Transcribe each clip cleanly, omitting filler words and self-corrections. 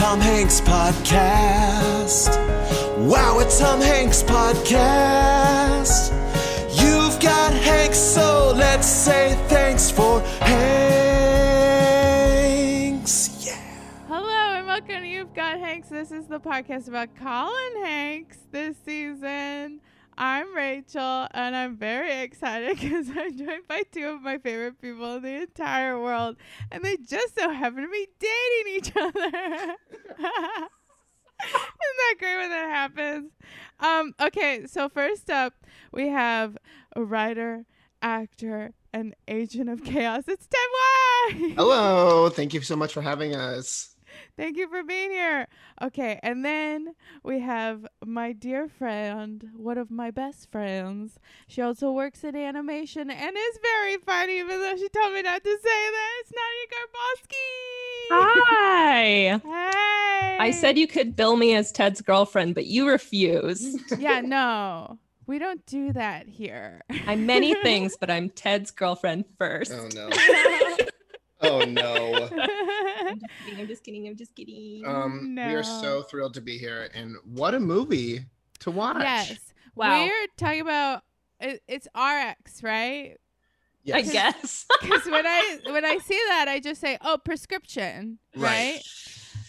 Tom Hanks podcast. Wow, it's Tom Hanks podcast. You've got Hanks, so let's say thanks for Hanks. Yeah. Hello and welcome to You've Got Hanks. This is the podcast about Colin Hanks this season. I'm Rachel, and I'm very excited because I'm joined by two of my favorite people in the entire world, and they just so happen to be dating each other. Isn't that great when that happens? Okay, so first up, we have a writer, actor, and agent of chaos. It's Ted. Hello. Thank you so much for having us. Thank you for being here. Okay, and then we have my dear friend, one of my best friends. She also works in animation and is very funny, even though she told me not to say that. It's Nadia Garbowsky. Hi. Hey. I said you could bill me as Ted's girlfriend, but you refused. Yeah, no. We don't do that here. I'm many things, but I'm Ted's girlfriend first. Oh, no. Oh no. I'm just kidding. No. We are so thrilled to be here, and what a movie to watch. Yes. Wow. We're talking about it's RX, right? Yes. I guess. Because when I see that, I just say, oh, prescription, right?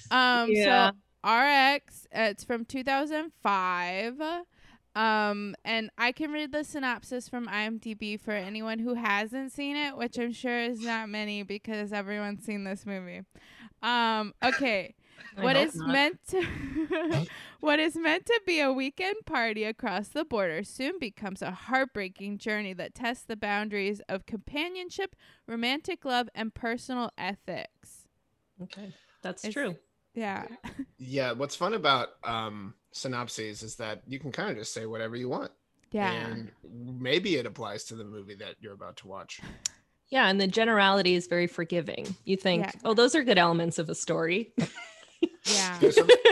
Yeah. So RX, it's from 2005. And I can read the synopsis from IMDb for anyone who hasn't seen it, which I'm sure is not many because everyone's seen this movie. Okay. What is meant to be a weekend party across the border soon becomes a heartbreaking journey that tests the boundaries of companionship, romantic love, and personal ethics. Okay. That's true. Yeah. Yeah. What's fun about synopses is that you can kind of just say whatever you want. Yeah. And maybe it applies to the movie that you're about to watch. Yeah. And the generality is very forgiving. You think, oh, those are good elements of a story. Yeah.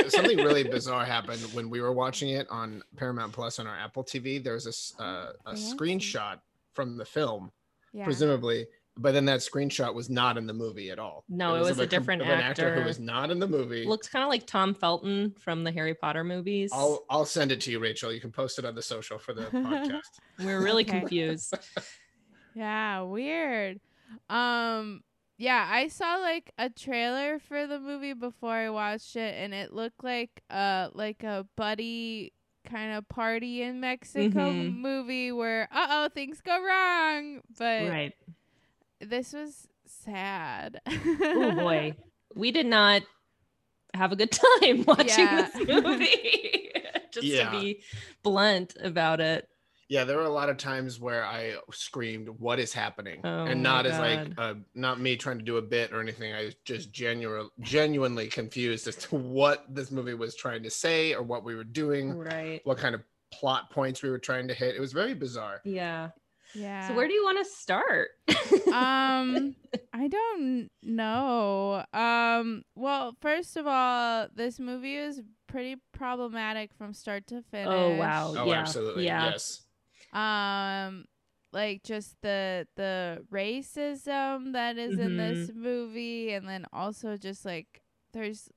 Something really bizarre happened when we were watching it on Paramount Plus on our Apple TV. There was a screenshot from the film, presumably. But then that screenshot was not in the movie at all. No, it was a different actor who was not in the movie. Looks kind of like Tom Felton from the Harry Potter movies. I'll send it to you, Rachel. You can post it on the social for the podcast. We're really confused. Yeah, weird. Yeah, I saw like a trailer for the movie before I watched it, and it looked like a buddy kind of party in Mexico movie where things go wrong, but right. This was sad. Oh boy. We did not have a good time watching this movie. Just to be blunt about it. Yeah, there were a lot of times where I screamed, what is happening? Oh, and not as like, not me trying to do a bit or anything. I was just genuinely confused as to what this movie was trying to say or what we were doing. Right. What kind of plot points we were trying to hit. It was very bizarre. Yeah. Yeah. So where do you want to start? I don't know. Well, first of all, this movie is pretty problematic from start to finish. Oh wow. Oh, yeah. Absolutely. Yeah. Yes. Like just the racism that is in this movie, and then also just like there's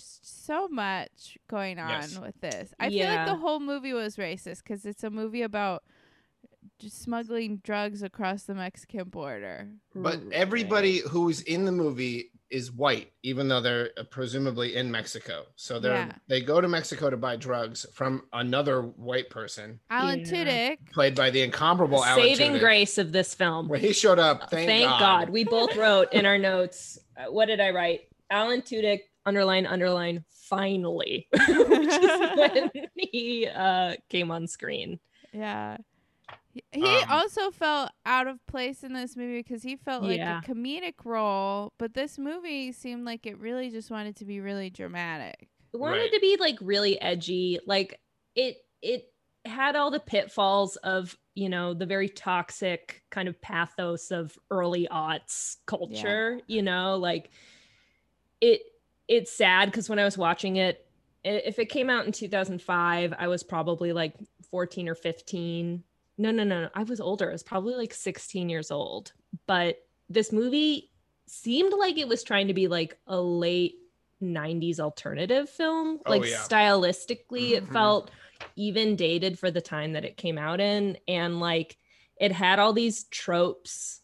so much going on with this. I feel like the whole movie was racist because it's a movie about just smuggling drugs across the Mexican border. But everybody who's in the movie is white, even though they're presumably in Mexico. So they go to Mexico to buy drugs from another white person. Alan Tudyk. Played by the incomparable Alan Tudyk. Saving grace of this film. When he showed up, thank God. We both wrote in our notes, what did I write? Alan Tudyk, __, finally. Which is when he came on screen. Yeah. He also felt out of place in this movie because he felt like a comedic role, but this movie seemed like it really just wanted to be really dramatic. It wanted to be like really edgy. Like it had all the pitfalls of, you know, the very toxic kind of pathos of early aughts culture, you know, like it's sad because when I was watching it, if it came out in 2005, I was probably like 14 or 15. No. I was older. I was probably like 16 years old. But this movie seemed like it was trying to be like a late 90s alternative film. Like, stylistically, it felt even dated for the time that it came out in. And like, it had all these tropes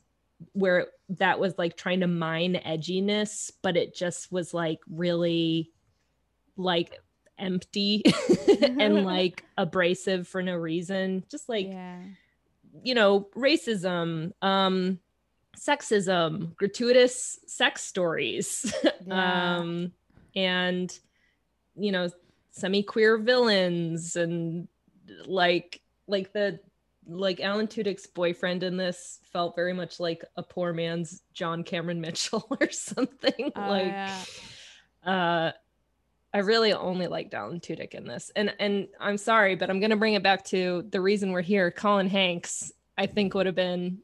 where that was like trying to mine edginess, but it just was like really like empty and like abrasive for no reason. Just like, you know, racism, sexism, gratuitous sex stories, and, you know, semi-queer villains, and like Alan Tudyk's boyfriend in this felt very much like a poor man's John Cameron Mitchell or something. I really only liked Alan Tudyk in this, and I'm sorry, but I'm gonna bring it back to the reason we're here. Colin Hanks, I think we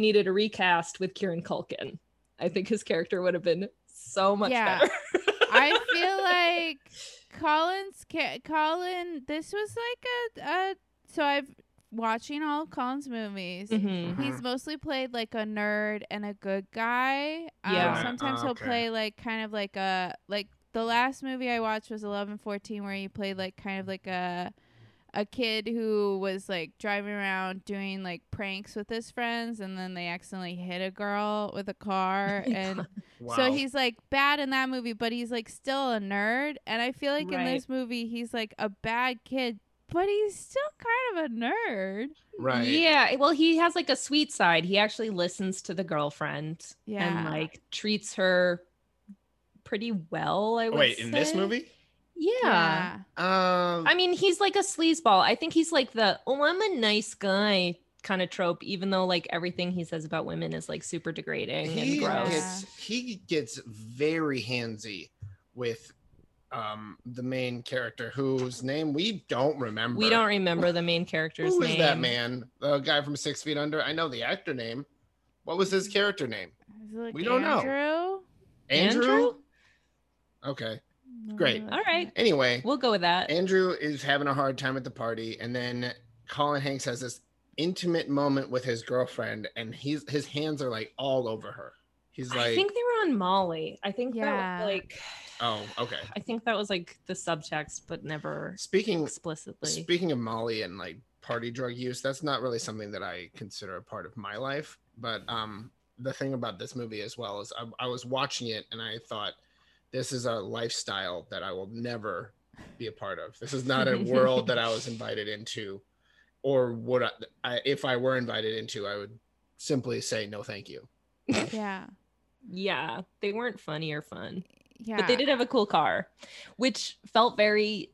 needed a recast with Kieran Culkin. I think his character would have been so much better. I feel like Colin, this was like a so I've watching all of Colin's movies. He's mostly played like a nerd and a good guy. Sometimes he'll play like kind of like a, like the last movie I watched was 11/14, where he played like kind of like a kid who was like driving around doing like pranks with his friends, and then they accidentally hit a girl with a car, and so he's like bad in that movie, but he's like still a nerd. And I feel like in this movie he's like a bad kid, but he's still kind of a nerd. Well, he has like a sweet side. He actually listens to the girlfriend and like treats her pretty well, I would say. In this movie? I mean, he's like a sleazeball. I think he's like the, oh, I'm a nice guy kind of trope, even though like everything he says about women is like super degrading and gross. He gets very handsy with the main character, whose name we don't remember. We don't remember the main character's name. Who is that man? The guy from 6 Feet Under? I know the actor name. What was his character name? Like, we don't know. Andrew? Okay. Great. All right. Anyway, we'll go with that. Andrew is having a hard time at the party, and then Colin Hanks has this intimate moment with his girlfriend, and his hands are like all over her. He's like, I think they were on Molly. I think that was like, oh, okay. I think that was like the subtext, but never explicitly. Speaking of Molly and like party drug use, that's not really something that I consider a part of my life. But the thing about this movie as well is I was watching it and I thought, this is a lifestyle that I will never be a part of. This is not a world that I was invited into, or would I, if I were invited into, I would simply say no, thank you. Yeah, they weren't funny or fun. But they did have a cool car, which felt very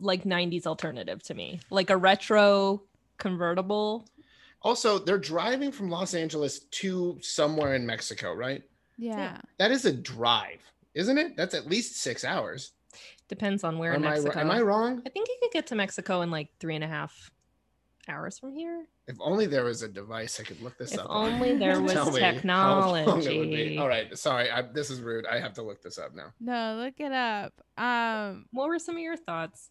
like 90s alternative to me, like a retro convertible. Also, they're driving from Los Angeles to somewhere in Mexico, right? Yeah. That is a drive, isn't it? That's at least 6 hours. Depends on where in Mexico. Am I wrong? I think you could get to Mexico in like 3.5 hours from here. If only there was a device I could look this up. If only there was technology. How long it would be. All right, sorry, this is rude. I have to look this up now. No, look it up. What were some of your thoughts?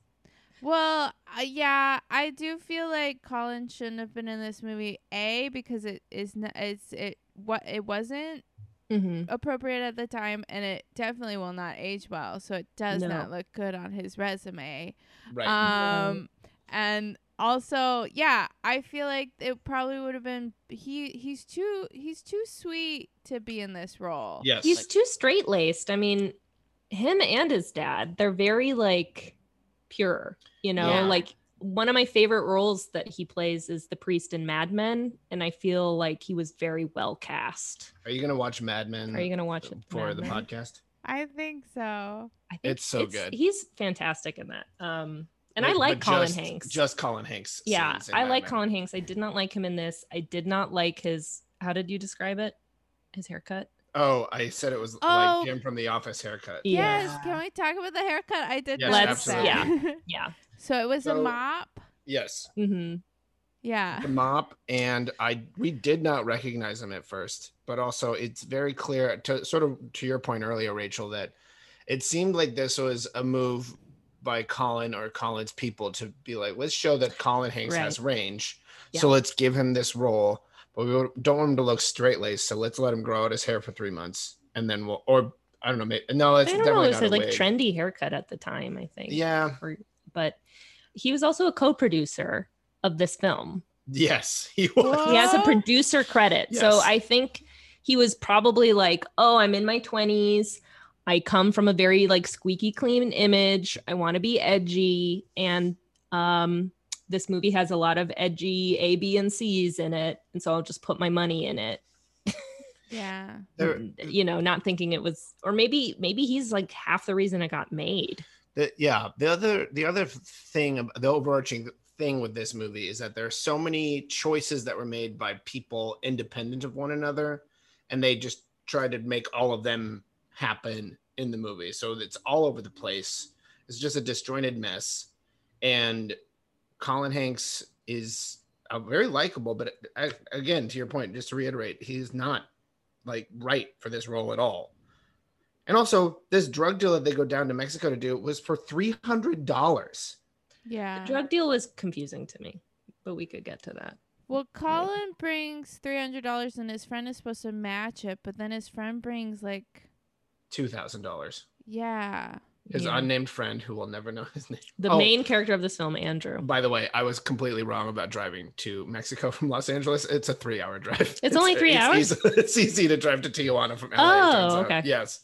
Well, I do feel like Colin shouldn't have been in this movie. A, because it is not, it wasn't appropriate at the time, and it definitely will not age well. So it does not look good on his resume. And also, I feel like it probably would have been he's too sweet to be in this role. Yes. He's like, too straight-laced. I mean, him and his dad, they're very like pure, you know? Like, one of my favorite roles that he plays is the priest in Mad Men, and I feel like he was very well cast. Are you going to watch Mad Men? Are you going to watch it for the podcast? I think so. I think it's so good. He's fantastic in that. And I like Colin Hanks. Just Colin Hanks. Yeah, I like Colin Hanks. I did not like him in this. I did not like his, how did you describe it? His haircut? Oh, I said it was like Jim from The Office haircut. Yes, can we talk about the haircut? I did not. Absolutely. Yeah. So it was a mop? Yes. Mm-hmm. Yeah. The mop, and we did not recognize him at first, but also it's very clear, to your point earlier, Rachel, that it seemed like this was a move by Colin or Colin's people to be like, let's show that Colin Hanks has range. Yeah. So let's give him this role, but we don't want him to look straight-laced. So let's let him grow out his hair for 3 months, and then we'll, or I don't know. Maybe, no, it's definitely not a wig. It was like trendy haircut at the time, I think. Yeah. But he was also a co-producer of this film. Yes, he was. What? He has a producer credit. Yes. So I think he was probably like, oh, I'm in my 20s. I come from a very like squeaky clean image. I want to be edgy. And this movie has a lot of edgy A, B, and C's in it. And so I'll just put my money in it. Yeah. You know, not thinking it was, or maybe he's like half the reason it got made. Yeah. The other thing, the overarching thing with this movie is that there are so many choices that were made by people independent of one another, and they just tried to make all of them happen in the movie. So it's all over the place. It's just a disjointed mess. And Colin Hanks is very likable, but again, to your point, just to reiterate, he's not like right for this role at all. And also, this drug deal that they go down to Mexico to do was for $300. Yeah. The drug deal was confusing to me, but we could get to that. Well, Colin brings $300 and his friend is supposed to match it, but then his friend brings like $2,000. Yeah. His unnamed friend who will never know his name. The main character of this film, Andrew. By the way, I was completely wrong about driving to Mexico from Los Angeles. It's a 3-hour drive. It's only 3 hours? It's easy to drive to Tijuana from LA. Oh, okay. Yes.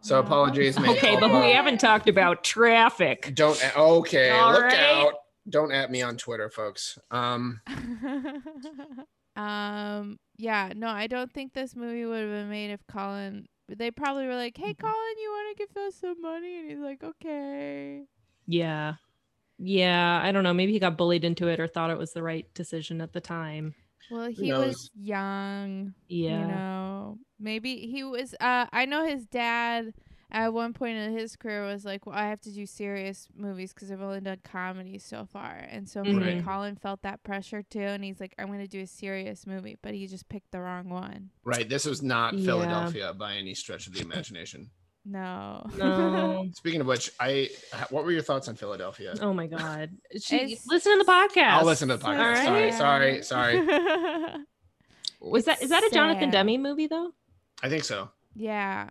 So apologies, man. Okay, but we haven't talked about traffic. Look out. Don't at me on Twitter, folks. Yeah, no, I don't think this movie would have been made if Colin... They probably were like, hey, Colin, you want to give us some money? And he's like, okay. Yeah. Yeah, I don't know. Maybe he got bullied into it or thought it was the right decision at the time. Well, he was young. Yeah. You know, maybe he was... I know his dad at one point in his career was like, well, I have to do serious movies because I've only done comedy so far. And so maybe Colin felt that pressure too. And he's like, I'm going to do a serious movie. But he just picked the wrong one. Right. This was not Philadelphia by any stretch of the imagination. No. Speaking of which, what were your thoughts on Philadelphia? Oh my God. Listen to the podcast. I'll listen to the podcast. All right. Sorry. Is that a Jonathan Demme movie though? I think so. Yeah.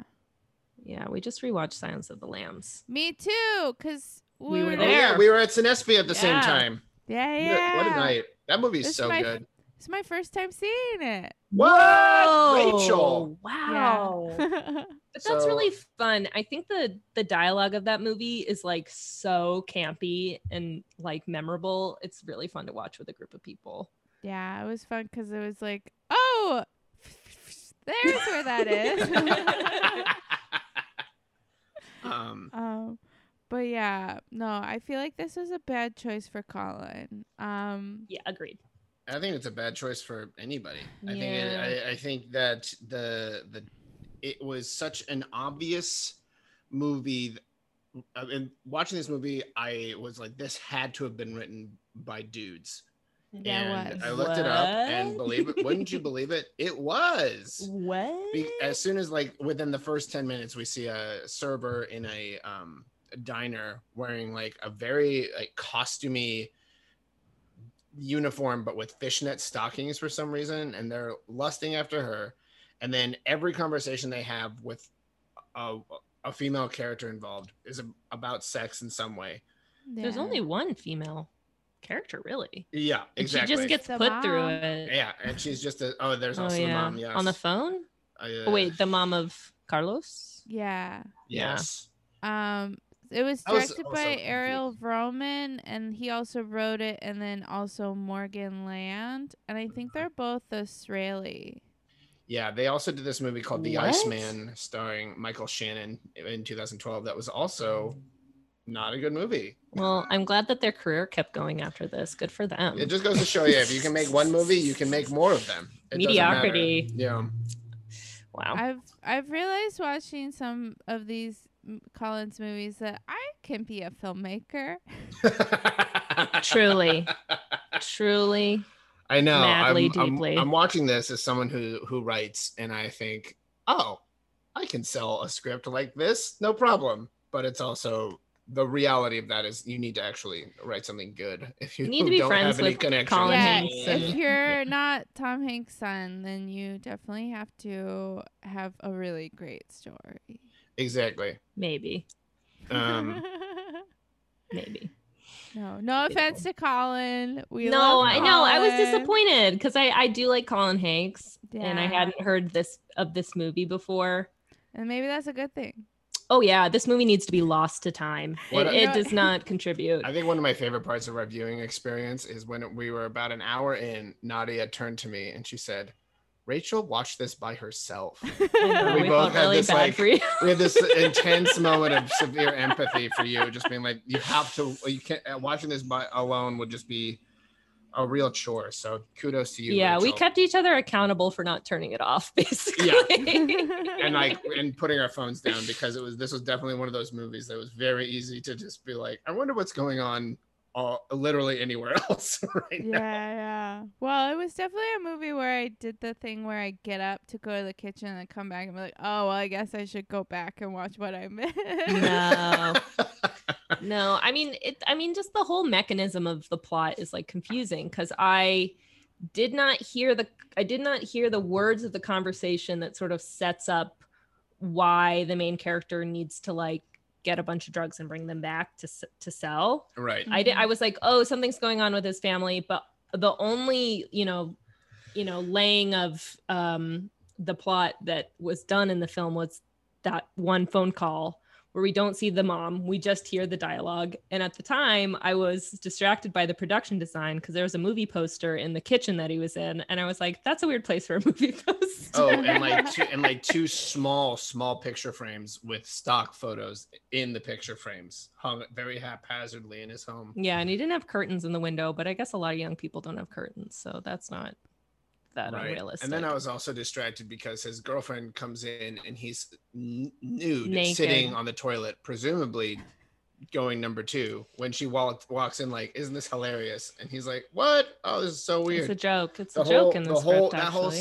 Yeah, we just rewatched Silence of the Lambs. Me too, because we were there. Oh, yeah, we were at Synesby at the same time. Yeah. What a night. That movie is so good. It's my first time seeing it. What? Whoa. Rachel. Wow. Yeah. But that's really fun. I think the dialogue of that movie is like so campy and like memorable. It's really fun to watch with a group of people. Yeah, it was fun because it was like, oh, there's where that is. But yeah, no, I feel like this was a bad choice for Colin. Yeah, agreed. I think it's a bad choice for anybody. Yeah. I think that it was such an obvious movie. I mean, watching this movie, I was like, this had to have been written by dudes. And I looked it up, and wouldn't you believe it? It was. What? As soon as within the first 10 minutes, we see a server in a diner wearing like a very like costumey uniform, but with fishnet stockings for some reason, and they're lusting after her. And then every conversation they have with a female character involved is about sex in some way. Yeah. There's only one female character, really. Yeah, exactly. And she just gets put through it. Yeah, and she's just there's also the mom. Yes, on the phone. Wait, the mom of Carlos. Yeah. Yes. It was directed by Ariel Vroman, and he also wrote it, and then also Morgan Land, and I think they're both Israeli. Yeah, they also did this movie called The Iceman, starring Michael Shannon in 2012. That was also not a good movie. Well, I'm glad that their career kept going after this. Good for them. It just goes to show you, if you can make one movie, you can make more of them. Mediocrity. Yeah. Wow. I've realized watching some of these Colin's movies that I can be a filmmaker. Truly. I know. Madly, deeply. I'm watching this as someone who writes, and I think, oh, I can sell a script like this, no problem. But it's also, the reality of that is you need to actually write something good. If you need to be don't friends have with any connection. Colin Hanks. If you're not Tom Hanks' son, then you definitely have to have a really great story. Exactly. Maybe. Maybe. No offense to Colin. I know. I was disappointed because I do like Colin Hanks, and I hadn't heard of this movie before. And maybe that's a good thing. Oh yeah, this movie needs to be lost to time. It does not contribute. I think one of my favorite parts of our viewing experience is when we were about an hour in, Nadia turned to me and she said, "Rachel watched this by herself." We both had this we had this intense moment of severe empathy for you, just being like, you can't watching this by alone would just be a real chore. So kudos to you. Yeah, Rachel. We kept each other accountable for not turning it off, basically. Yeah, and putting our phones down because this was definitely one of those movies that was very easy to just be like, I wonder what's going on. Literally anywhere else right now. Yeah. Well, it was definitely a movie where I did the thing where I get up to go to the kitchen and come back and be like, oh, well, I guess I should go back and watch what I missed. No. No. I mean, just the whole mechanism of the plot is like confusing because I did not hear the words of the conversation that sort of sets up why the main character needs to like get a bunch of drugs and bring them back to sell. Right. Mm-hmm. I was like, oh, something's going on with his family, but the only, you know, laying of the plot that was done in the film was that one phone call where we don't see the mom, we just hear the dialogue. And at the time I was distracted by the production design because there was a movie poster in the kitchen that he was in. And I was like, that's a weird place for a movie poster. Oh, and two small picture frames with stock photos in the picture frames hung very haphazardly in his home. Yeah, and he didn't have curtains in the window, but I guess a lot of young people don't have curtains. So that's not that unrealistic. And then I was also distracted because his girlfriend comes in and he's naked, sitting on the toilet, presumably going number two, when she walks in like, isn't this hilarious? And he's like, what? Oh, this is so weird. It's a joke. That whole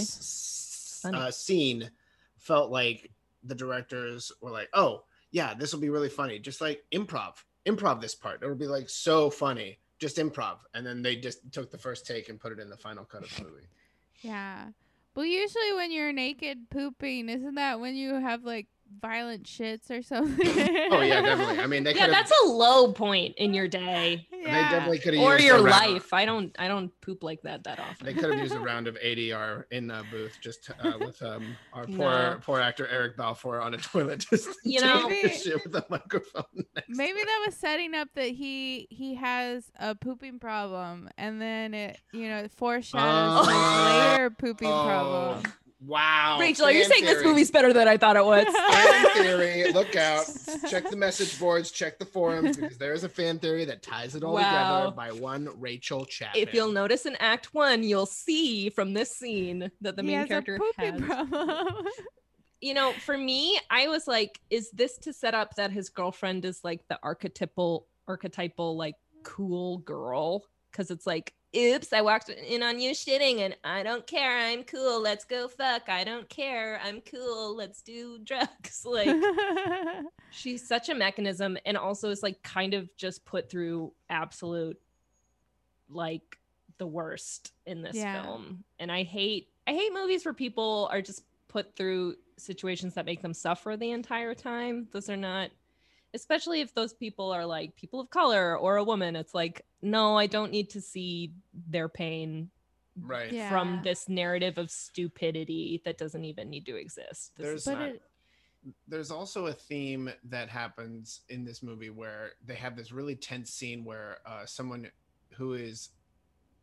scene felt like the directors were like, oh yeah, this will be really funny. Just like improv this part. It'll be like so funny, just improv. And then they just took the first take and put it in the final cut of the movie. Yeah. Well, usually when you're naked pooping, isn't that when you have like violent shits or something? Oh yeah, definitely. I mean, they that's a low point in your day. Yeah. They definitely could have used your life. I don't poop like that often. They could have used a round of ADR in the booth just with our poor actor Eric Balfour on a toilet just shit with a microphone. Maybe that was setting up that he has a pooping problem, and then it foreshadows later pooping problem. Wow. Rachel, are you saying this movie's better than I thought it was? Fan theory. Look out. Check the message boards. Check the forums. Because there is a fan theory that ties it all together by one Rachel Chapman. If you'll notice in Act 1, you'll see from this scene that the main character has a poopy problem. For me, I was like, is this to set up that his girlfriend is like the archetypal like cool girl? Because it's like, oops, I walked in on you shitting and I don't care. I'm cool. Let's go fuck. I don't care. I'm cool. Let's do drugs. Like, she's such a mechanism, and also is like kind of just put through absolute like the worst in this film. And I hate movies where people are just put through situations that make them suffer the entire time. Those are not, especially if those people are like people of color or a woman, it's like, no, I don't need to see their pain from this narrative of stupidity that doesn't even need to exist. There's also a theme that happens in this movie where they have this really tense scene where someone who is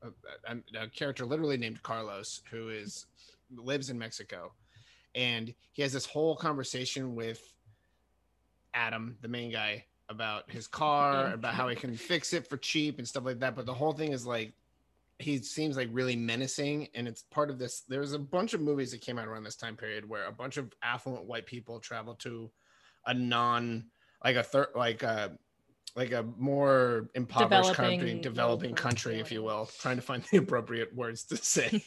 a character literally named Carlos, who lives in Mexico, and he has this whole conversation with Adam, the main guy, about his car, about how he can fix it for cheap and stuff like that. But the whole thing is like, he seems like really menacing. And it's part of this. There's a bunch of movies that came out around this time period where a bunch of affluent white people travel to a more impoverished developing country, if you will, trying to find the appropriate words to say.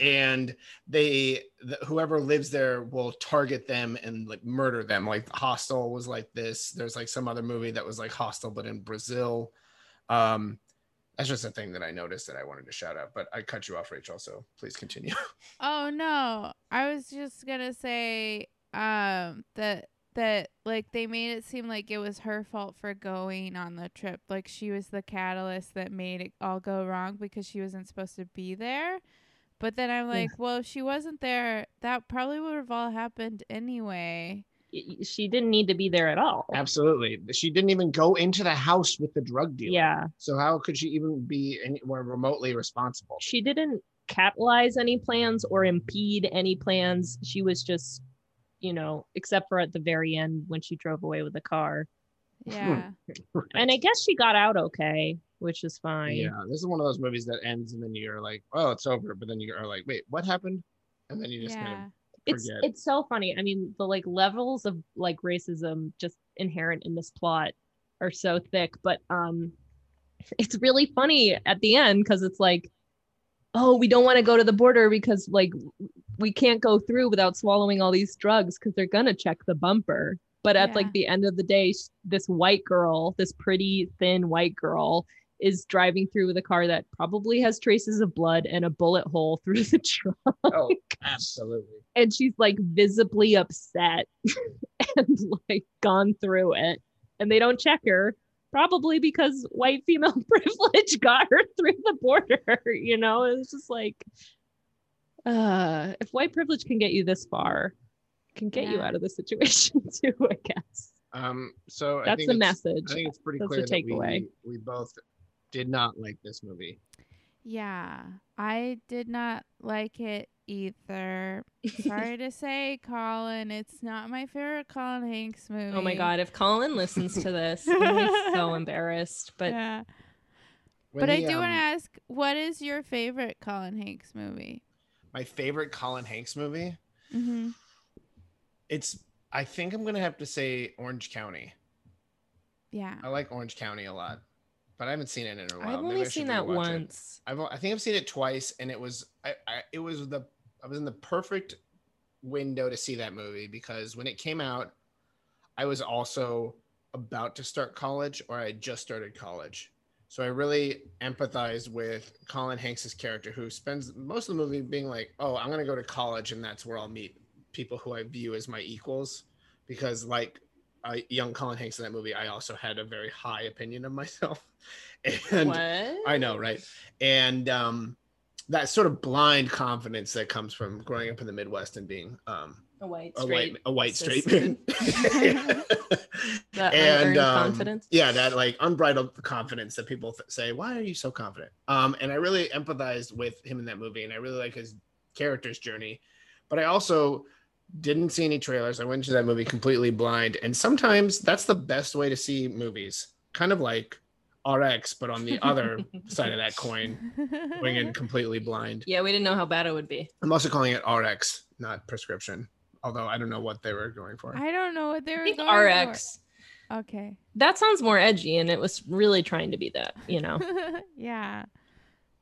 And whoever lives there will target them and like murder them. Like Hostel was like this. There's like some other movie that was like Hostel, but in Brazil. That's just a thing that I noticed that I wanted to shout out, but I cut you off, Rachel, so please continue. Oh no, I was just gonna say that that, like, they made it seem like it was her fault for going on the trip. Like, she was the catalyst that made it all go wrong because she wasn't supposed to be there. But then I'm like, well, if she wasn't there, that probably would have all happened anyway. She didn't need to be there at all. Absolutely. She didn't even go into the house with the drug dealer. Yeah. So how could she even be anywhere remotely responsible? She didn't catalyze any plans or impede any plans. She was just... you know, except for at the very end when she drove away with the car. Yeah. Right. And I guess she got out okay, which is fine. Yeah, this is one of those movies that ends and then you're like, oh, it's over. But then you are like, wait, what happened? And then you just kind of forget. It's so funny. I mean, the like levels of like racism just inherent in this plot are so thick. But it's really funny at the end because it's like, oh, we don't want to go to the border because like we can't go through without swallowing all these drugs because they're going to check the bumper. But at like the end of the day, this white girl, this pretty thin white girl is driving through with a car that probably has traces of blood and a bullet hole through the trunk. Oh, absolutely. And she's like visibly upset and like gone through it. And they don't check her. Probably because white female privilege got her through the border, you know? It's just like, if white privilege can get you this far, can get you out of the situation too, I guess. So that's the message. I think it's pretty clear that we both did not like this movie. Yeah, I did not like it either. Sorry to say, Colin, it's not my favorite Colin Hanks movie. Oh my God, if Colin listens to this, he's so embarrassed. But I do want to ask, what is your favorite Colin Hanks movie? My favorite Colin Hanks movie? Mm-hmm. I think I'm going to have to say Orange County. Yeah. I like Orange County a lot. But I haven't seen it in a while. I've only seen that once. I think I've seen it twice, and I was in the perfect window to see that movie because when it came out, I was also about to start college, or I just started college, so I really empathized with Colin Hanks's character, who spends most of the movie being like, "Oh, I'm gonna go to college, and that's where I'll meet people who I view as my equals," because like. Young Colin Hanks in that movie, I also had a very high opinion of myself. And what? I know, right? And that sort of blind confidence that comes from growing up in the Midwest and being a white straight man. That and confidence. Yeah, that like unbridled confidence that people say, "Why are you so confident?" And I really empathized with him in that movie, and I really like his character's journey. But I also didn't see any trailers. I went to that movie completely blind. And sometimes that's the best way to see movies. Kind of like RX, but on the other side of that coin, going in completely blind. Yeah, we didn't know how bad it would be. I'm also calling it RX, not prescription. Although I don't know what they were going for. I don't know what they were going for. RX. Okay. That sounds more edgy, and it was really trying to be that, you know? Yeah.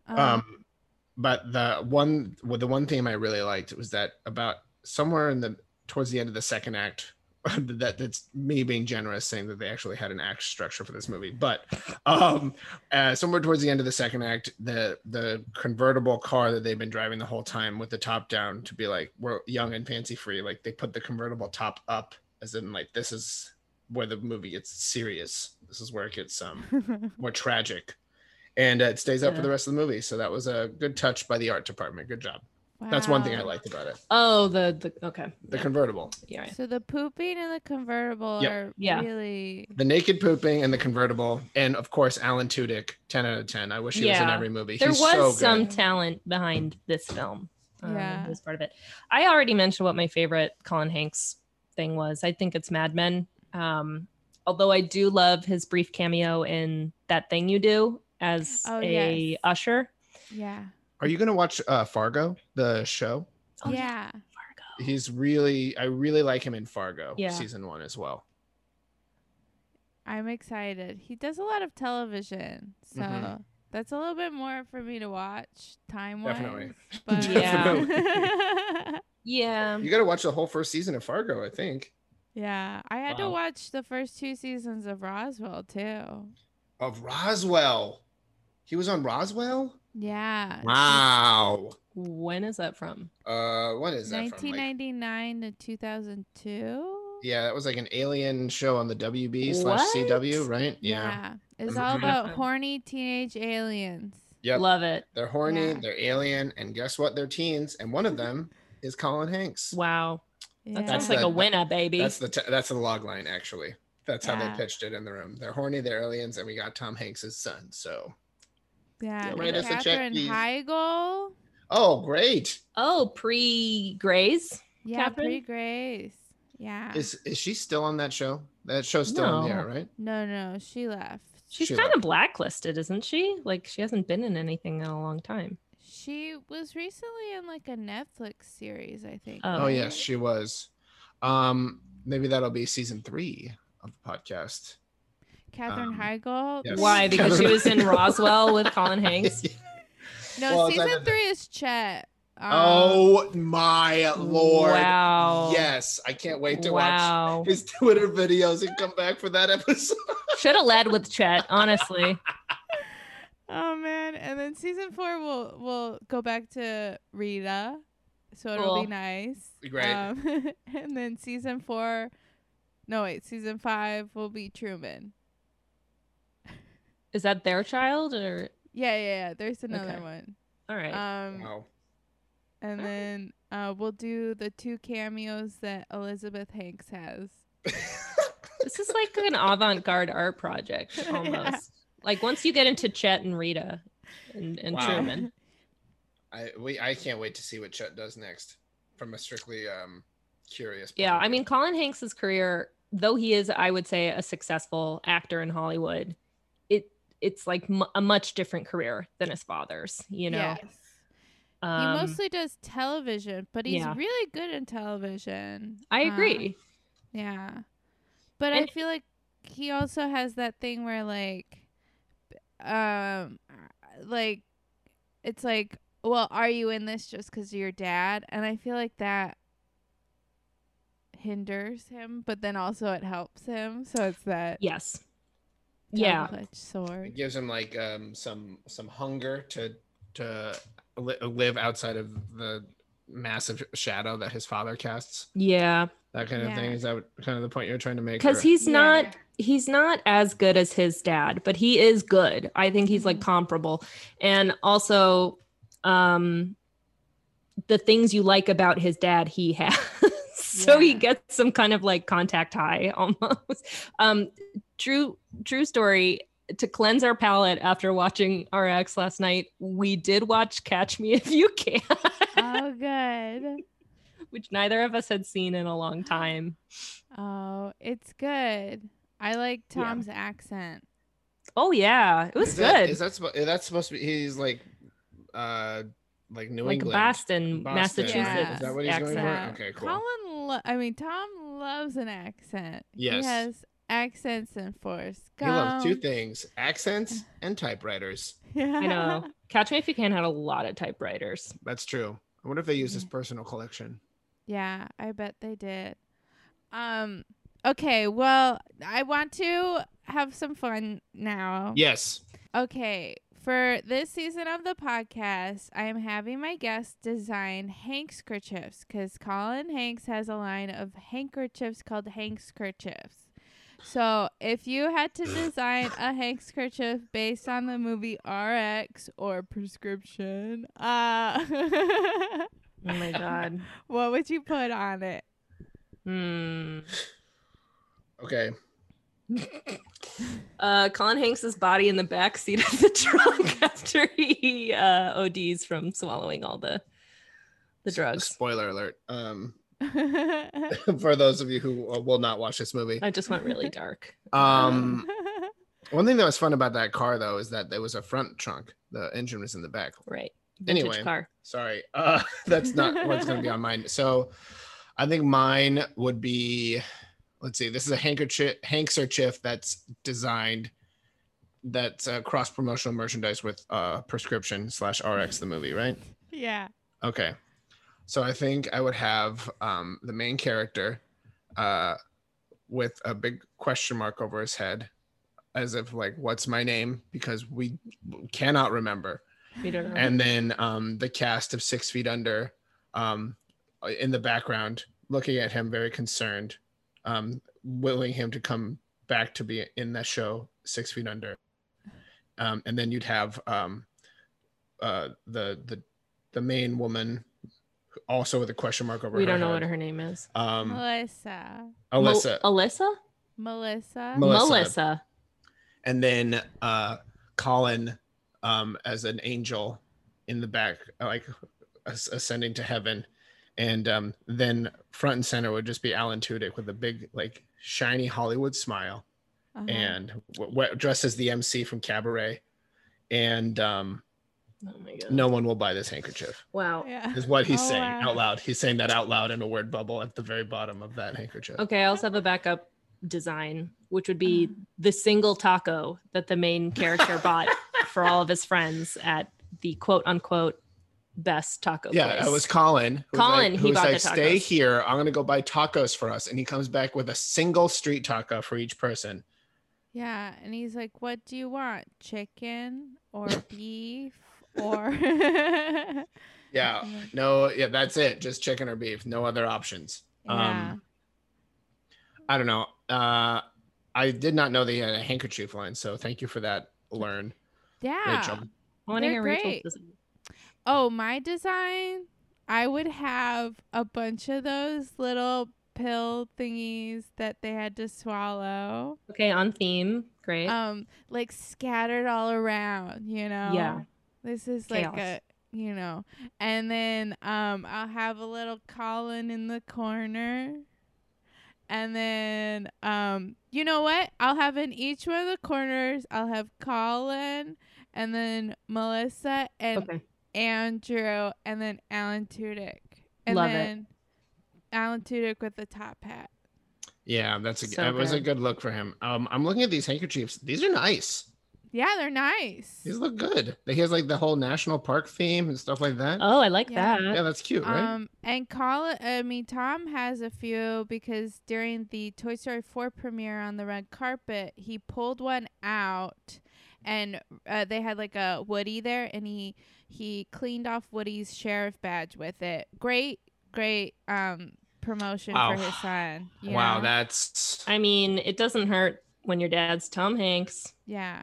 But the one theme I really liked was that about somewhere towards the end of the second act, that's me being generous saying that they actually had an act structure for this movie, but somewhere towards the end of the second act, the convertible car that they've been driving the whole time with the top down to be like, we're young and fancy free, like they put the convertible top up as in like, this is where the movie gets serious, this is where it gets more tragic, and it stays up for the rest of the movie. So that was a good touch by the art department. Good job. Wow. That's one thing I liked about it. Oh, the convertible. Yeah. Right. So the pooping and the convertible are really... The naked pooping and the convertible. And of course, Alan Tudyk, 10 out of 10. I wish he was in every movie. There was some talent behind this film. This part of it. I already mentioned what my favorite Colin Hanks thing was. I think it's Mad Men. Although I do love his brief cameo in That Thing You Do as usher. Yeah. Are you going to watch Fargo, the show? Oh, yeah. Fargo. I really like him in Fargo, season 1 as well. I'm excited. He does a lot of television, so that's a little bit more for me to watch time-wise. Definitely. But yeah. Yeah. You got to watch the whole first season of Fargo, I think. Yeah. I had to watch the first 2 seasons of Roswell, too. Of Roswell? He was on Roswell? Yeah. Wow. When is that from? 1999 to 2002? Yeah, that was like an alien show on the WB/CW, right? Yeah. It's all about horny teenage aliens. Yep. Love it. They're horny, they're alien, and guess what? They're teens, and one of them is Colin Hanks. Wow. Yeah. That's like a winner, baby. That's the log line, actually. That's how they pitched it in the room. They're horny, they're aliens, and we got Tom Hanks' son, so. Yeah, write us a check, please. Heigl. Oh, great. Oh, pre-Grace. Yeah, pre-Grace. Yeah. Is she still on that show? That show's still on the air, right? No, she left. She's kind of blacklisted, isn't she? Like, she hasn't been in anything in a long time. She was recently in like a Netflix series, I think. Oh, yes, she was. Maybe that'll be season 3 of the podcast. Katherine Heigl. Yes. Why? Because she was in Roswell with Colin Hanks. No, well, season 3 is Chet. Oh my lord. Wow. Yes. I can't wait to watch his Twitter videos and come back for that episode. Should have led with Chet, honestly. Oh man. And then season 4 we'll go back to Rita. So it'll be nice. Great. And then season 5 will be Truman. Is that their child or yeah. There's another one. All right. Wow. And then we'll do the 2 cameos that Elizabeth Hanks has. This is like an avant-garde art project almost. Yeah. Like once you get into Chet and Rita and Truman. I can't wait to see what Chet does next from a strictly curious point. Yeah, I mean, Colin Hanks' career, though he is, I would say, a successful actor in Hollywood, it's like a much different career than his father's, you know? Yes. He mostly does television, but he's really good in television. I agree. Yeah. But I feel like he also has that thing where like it's like, well, are you in this just because you're your dad? And I feel like that hinders him, but then also it helps him. So it's that. Yes. Yeah. Sword. It gives him like some hunger to live outside of the massive shadow that his father casts. Yeah, that kind of thing. Is that kind of the point you're trying to make? Because he's not as good as his dad, but he is good. I think he's like comparable. And also the things you like about his dad he has. So he gets some kind of like contact high almost. True story. To cleanse our palate after watching RX last night, we did watch Catch Me If You Can. Oh, good. Which neither of us had seen in a long time. Oh, it's good. I like Tom's accent. Oh, yeah. It was good. That's supposed to be, he's like New England. Like Boston, Massachusetts. Yeah. Is that what he's going for? Okay, cool. Tom loves an accent. Yes. He has accents and force. He loves 2 things: accents and typewriters. Yeah, I know. Catch Me If You Can had a lot of typewriters. That's true. I wonder if they used his personal collection. Yeah, I bet they did. Okay, well, I want to have some fun now. Yes. Okay, for this season of the podcast, I am having my guests design Hank's kerchiefs because Colin Hanks has a line of handkerchiefs called Hank's kerchiefs. So if you had to design a Hank's kerchief based on the movie RX or Prescription, oh my God, what would you put on it? Okay. Colin Hanks's body in the back seat of the trunk after he ODs from swallowing all the drugs. Spoiler alert. For those of you who will not watch this movie, I just went really dark. One thing that was fun about that car though is that there was a front trunk, the engine was in the back, right? Vintage anyway car. Sorry, that's not what's gonna be on mine. So I think mine would be, let's see, this is a handkerchief that's designed, that's cross-promotional merchandise with Prescription/RX, the movie, right? Yeah. Okay. So I think I would have the main character with a big question mark over his head, as if like, what's my name? Because we cannot remember. We don't know. And then the cast of 6 Feet Under in the background, looking at him very concerned, willing him to come back to be in that show, 6 Feet Under. And then you'd have the main woman, also with a question mark over her head. We don't know what her name is. Melissa. Melissa. And then Colin as an angel in the back, like ascending to heaven. And then front and center would just be Alan Tudyk with a big, like, shiny Hollywood smile. Uh-huh. And dressed as the MC from Cabaret. And oh my God. No one will buy this handkerchief. Wow. Yeah. Is what he's saying out loud. He's saying that out loud in a word bubble at the very bottom of that handkerchief. Okay, I also have a backup design, which would be the single taco that the main character bought for all of his friends at the quote unquote best taco place. It was Colin. He bought the tacos. Stay here. I'm going to go buy tacos for us. And he comes back with a single street taco for each person. Yeah. And he's like, what do you want? Chicken or beef? Or that's it, just chicken or beef, no other options. I don't know, I did not know they had a handkerchief line, so thank you for that, Learn. Rachel. They're great. My design, I would have a bunch of those little pill thingies that they had to swallow. Okay, on theme. Great. Like scattered all around, this is chaos. And then I'll have a little Colin in the corner. And then, you know what? I'll have in each one of the corners, I'll have Colin and then Melissa and Andrew and then Alan Tudyk. And Alan Tudyk with the top hat. Yeah, that was a good look for him. I'm looking at these handkerchiefs. These are nice. Yeah, they're nice. These look good. He has like the whole national park theme and stuff like that. Oh, I like that. Yeah, that's cute, right? And Tom has a few because during the Toy Story 4 premiere on the red carpet, he pulled one out, and they had like a Woody there, and he cleaned off Woody's sheriff badge with it. Great promotion for his son. Wow, that's. I mean, it doesn't hurt when your dad's Tom Hanks. Yeah.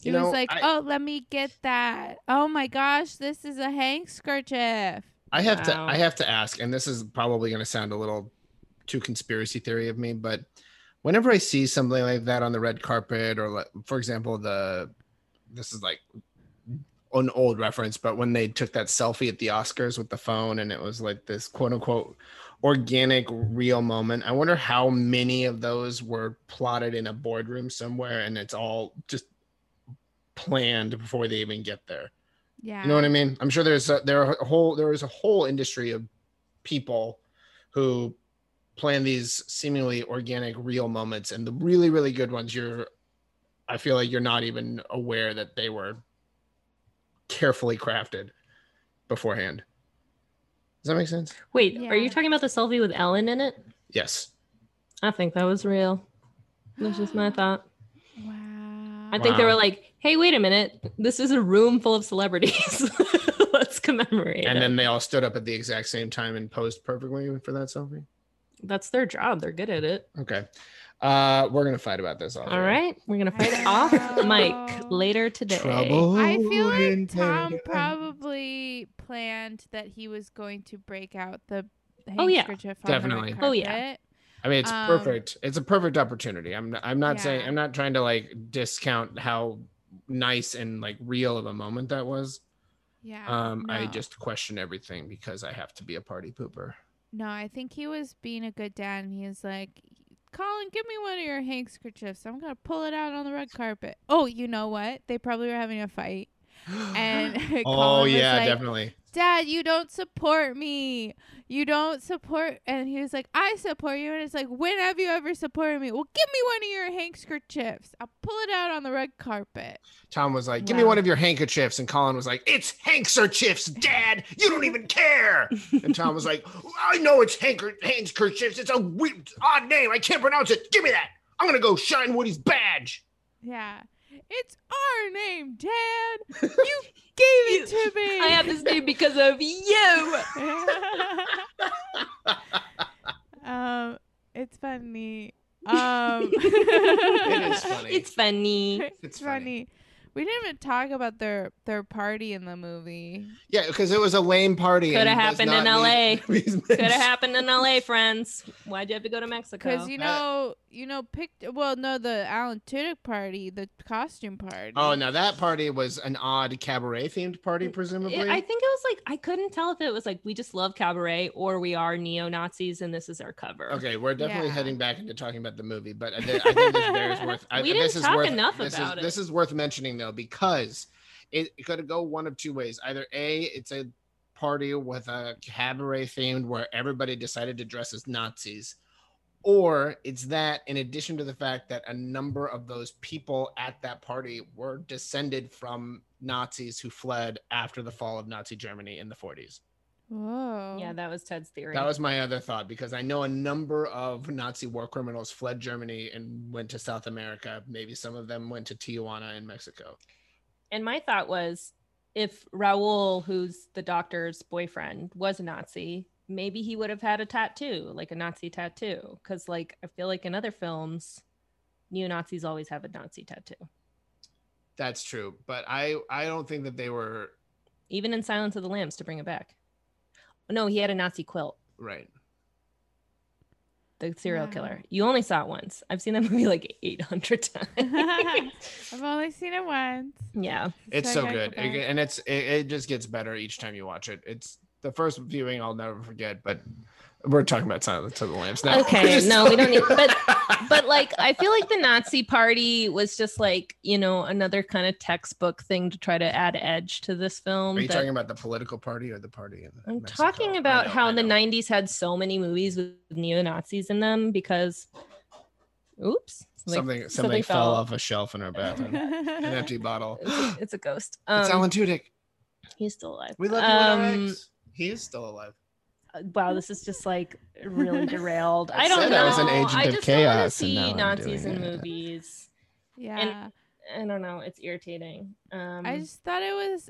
He was like, let me get that. Oh my gosh, this is a Hank's kerchief. I have to ask, and this is probably going to sound a little too conspiracy theory of me, but whenever I see something like that on the red carpet, or like, for example, this is like an old reference, but when they took that selfie at the Oscars with the phone, and it was like this quote unquote organic real moment. I wonder how many of those were plotted in a boardroom somewhere, and it's all just planned before they even get there. Yeah, you know what I mean? I'm sure there is a whole industry of people who plan these seemingly organic real moments, and the really, really good ones I feel like you're not even aware that they were carefully crafted beforehand. Does that make sense? Wait, yeah. Are you talking about the selfie with Ellen in it? Yes. I think that was real. That's just my thought. I think they were like, hey, wait a minute. This is a room full of celebrities. Let's commemorate. And then they all stood up at the exact same time and posed perfectly for that selfie. That's their job. They're good at it. Okay. We're going to fight about this. All right. We're going to fight off mic later today. Trouble. I feel like Tom probably planned that he was going to break out the handkerchief. Definitely. I mean, it's perfect. It's a perfect opportunity. I'm not trying to like discount how nice and like real of a moment that was. Yeah. I just question everything because I have to be a party pooper. No, I think he was being a good dad, and he was like, Colin, give me one of your Hank's kerchiefs. I'm gonna pull it out on the red carpet. Oh, you know what? They probably were having a fight. And Colin was like, definitely. Dad, you don't support me. And he was like, I support you. And it's like, when have you ever supported me? Well, give me one of your Hank's kerchiefs. I'll pull it out on the red carpet. Tom was like, give me one of your handkerchiefs. And Colin was like, it's Hank's kerchiefs, Dad. You don't even care. And Tom was like, I know it's Hank's kerchiefs. It's a weird, odd name. I can't pronounce it. Give me that. I'm going to go shine Woody's badge. Yeah. It's our name, Dad. You gave it to me. I have this name because of you. It's funny. It is funny. It's funny. We didn't even talk about their party in the movie. Yeah, because it was a lame party. Could have happened in LA. Could have happened in LA, friends. Why'd you have to go to Mexico? Because the Alan Tudyk party, the costume party. Oh no, that party was an odd cabaret themed party, presumably. I think it was like, I couldn't tell if it was like, we just love cabaret or we are neo-Nazis and this is our cover. Okay, we're definitely heading back into talking about the movie, but I think this is worth This is worth mentioning, though, because it could go one of two ways. Either A, it's a party with a cabaret themed where everybody decided to dress as Nazis, or it's that in addition to the fact that a number of those people at that party were descended from Nazis who fled after the fall of Nazi Germany in the 40s. Whoa. Yeah, that was Ted's theory. That was my other thought, because I know a number of Nazi war criminals fled Germany and went to South America. Maybe some of them went to Tijuana in Mexico. And my thought was, if Raul, who's the doctor's boyfriend, was a Nazi, maybe he would have had a tattoo, like a Nazi tattoo. Because like, I feel like in other films, neo-Nazis always have a Nazi tattoo. That's true. But I don't think that they were... Even in Silence of the Lambs, to bring it back. No, he had a Nazi quilt. Right. The serial killer. You only saw it once. I've seen that movie like 800 times. I've only seen it once. Yeah. It's so good. And it just gets better each time you watch it. It's the first viewing I'll never forget, but we're talking about Silence of the Lambs now. Okay. No, we don't need... But like, I feel like the Nazi party was just like, you know, another kind of textbook thing to try to add edge to this film. Are you talking about the political party or the party? I'm talking about how the 90s had so many movies with neo-Nazis in them because, oops. Something fell off a shelf in our bathroom. An empty bottle. It's a ghost. It's Alan Tudyk. He's still alive. We love you, RX. He is still alive. Wow, this is just like really derailed. I don't know. I was an agent of chaos. I just want to see Nazis in movies. Yeah, and I don't know. It's irritating. I just thought it was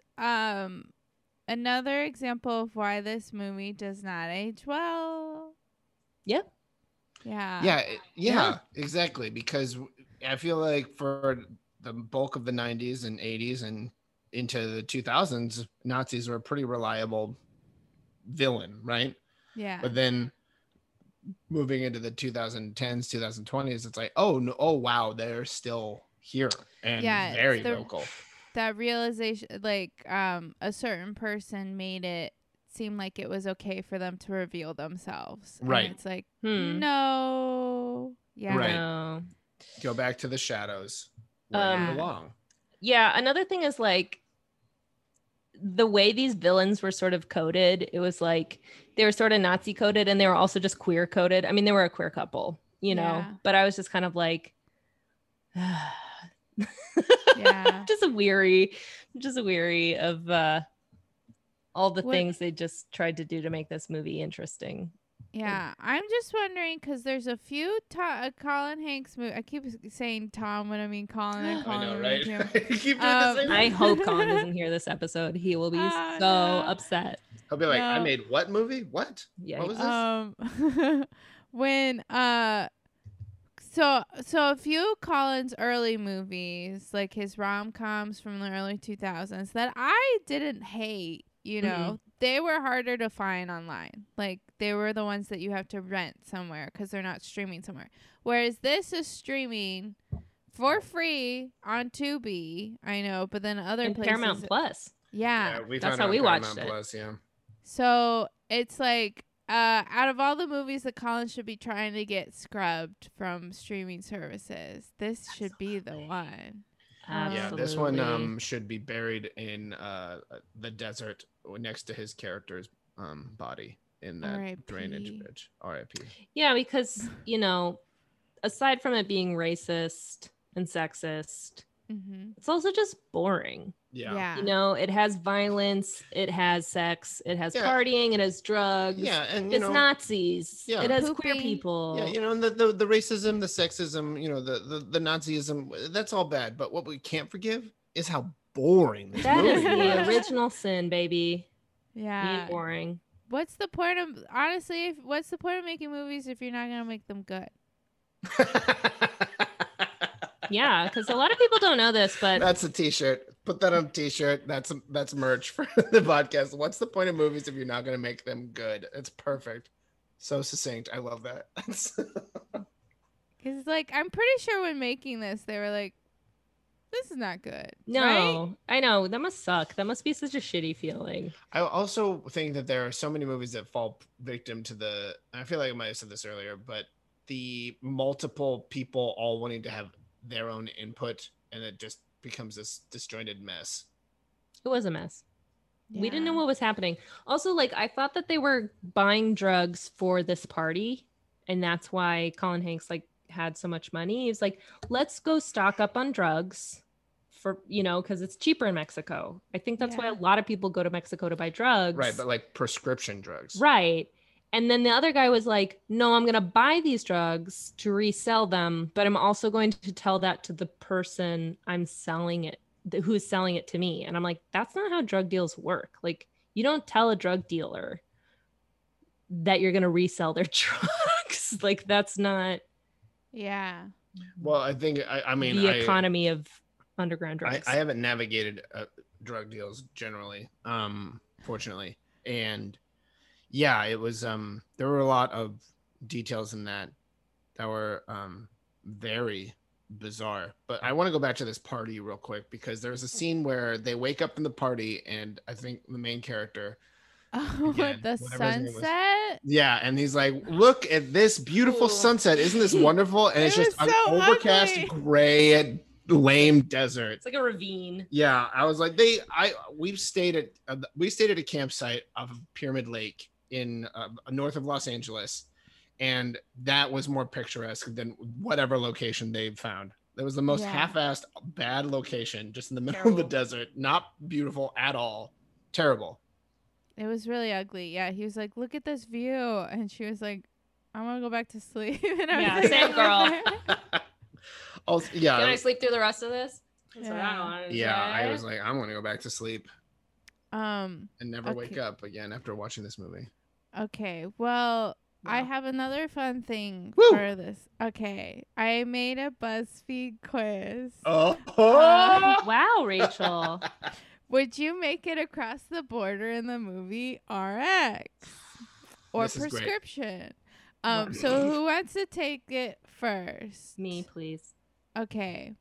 another example of why this movie does not age well. Yep. Yeah. Exactly. Because I feel like for the bulk of the '90s and '80s and into the 2000s, Nazis were pretty reliable villain, right? Yeah. But then moving into the 2010s, 2020s, it's like, oh wow, they're still here and very vocal. That realization, like, a certain person made it seem like it was okay for them to reveal themselves. Right. And it's like, no. Yeah. Right. No. Go back to the shadows where you belong. Yeah. Another thing is like, the way these villains were sort of coded, it was like they were sort of Nazi coded and they were also just queer coded. I mean, they were a queer couple, you know, but I was just kind of like, just a weary of all the things they just tried to do to make this movie interesting. Yeah, I'm just wondering because there's a few Colin Hanks movies. I keep saying Tom when I mean Colin. And Colin, I know, right? Keep doing the same. I hope Colin doesn't hear this episode. He will be so upset. He'll be like, "I made what movie? What? Yeah, what was this?" So a few Colin's early movies, like his rom-coms from the early 2000s, that I didn't hate. You know, they were harder to find online. Like, they were the ones that you have to rent somewhere because they're not streaming somewhere. Whereas this is streaming for free on Tubi, I know, but then other places. Paramount Plus. Yeah. That's how we watched it. Plus, yeah. So it's like, out of all the movies that Colin should be trying to get scrubbed from streaming services, this should be the one. Absolutely. Yeah, this one should be buried in the desert next to his character's body in that drainage bridge. R.I.P. Yeah, because, you know, aside from it being racist and sexist, it's also just boring. Yeah. You know, it has violence, it has sex, it has partying, it has drugs, and it's Nazis, it has queer people. Yeah, you know, and the racism, the sexism, you know, the Nazism, that's all bad. But what we can't forgive is how boring this movie is. That is the original sin, baby. Yeah. Being boring. What's the point of, honestly, what's the point of making movies if you're not going to make them good? Yeah, because a lot of people don't know this, but that's a T-shirt. Put that on a T-shirt. That's merch for the podcast. What's the point of movies if you're not going to make them good? It's perfect. So succinct. I love that. Because like, I'm pretty sure when making this, they were like, this is not good. No, right? I know. That must suck. That must be such a shitty feeling. I also think that there are so many movies that fall victim to the, I feel like I might have said this earlier, but the multiple people all wanting to have their own input, and it just becomes this disjointed mess. It was a mess. Yeah. We didn't know what was happening. Also, like, I thought that they were buying drugs for this party, and that's why Colin Hanks like had so much money. He was like, let's go stock up on drugs for, you know, because it's cheaper in Mexico. I think that's why a lot of people go to Mexico to buy drugs. Right, but like prescription drugs. Right. And then the other guy was like, no, I'm going to buy these drugs to resell them, but I'm also going to tell that to the person I'm selling it, who is selling it to me. And I'm like, that's not how drug deals work. Like, you don't tell a drug dealer that you're going to resell their drugs. Like, that's not. Yeah. Well, I think, I mean, the economy of underground drugs. I haven't navigated drug deals generally, fortunately. And yeah, it was, there were a lot of details in that were very bizarre. But I want to go back to this party real quick, because there's a scene where they wake up from the party, and I think the main character. Oh, again, the sunset? Yeah, and he's like, look at this beautiful sunset. Isn't this wonderful? And it's just so an overcast, ugly, gray, lame desert. It's like a ravine. Yeah, I was like, we stayed at a campsite off of Pyramid Lake in north of Los Angeles, and that was more picturesque than whatever location they found. That was the most half-assed bad location, just in the middle of the desert. Not beautiful at all. Terrible. It was really ugly. Yeah, he was like, look at this view, and she was like, I want to go back to sleep. And I was like, same girl. Also, yeah. Can I sleep through the rest of this? That's what I wanted to say. I was like, I'm going to go back to sleep and never wake up again after watching this movie. Okay. Well, wow. I have another fun thing for this. Okay. I made a BuzzFeed quiz. Wow, Rachel. Would you make it across the border in the movie RX or prescription? So who wants to take it first? Me, please. Okay.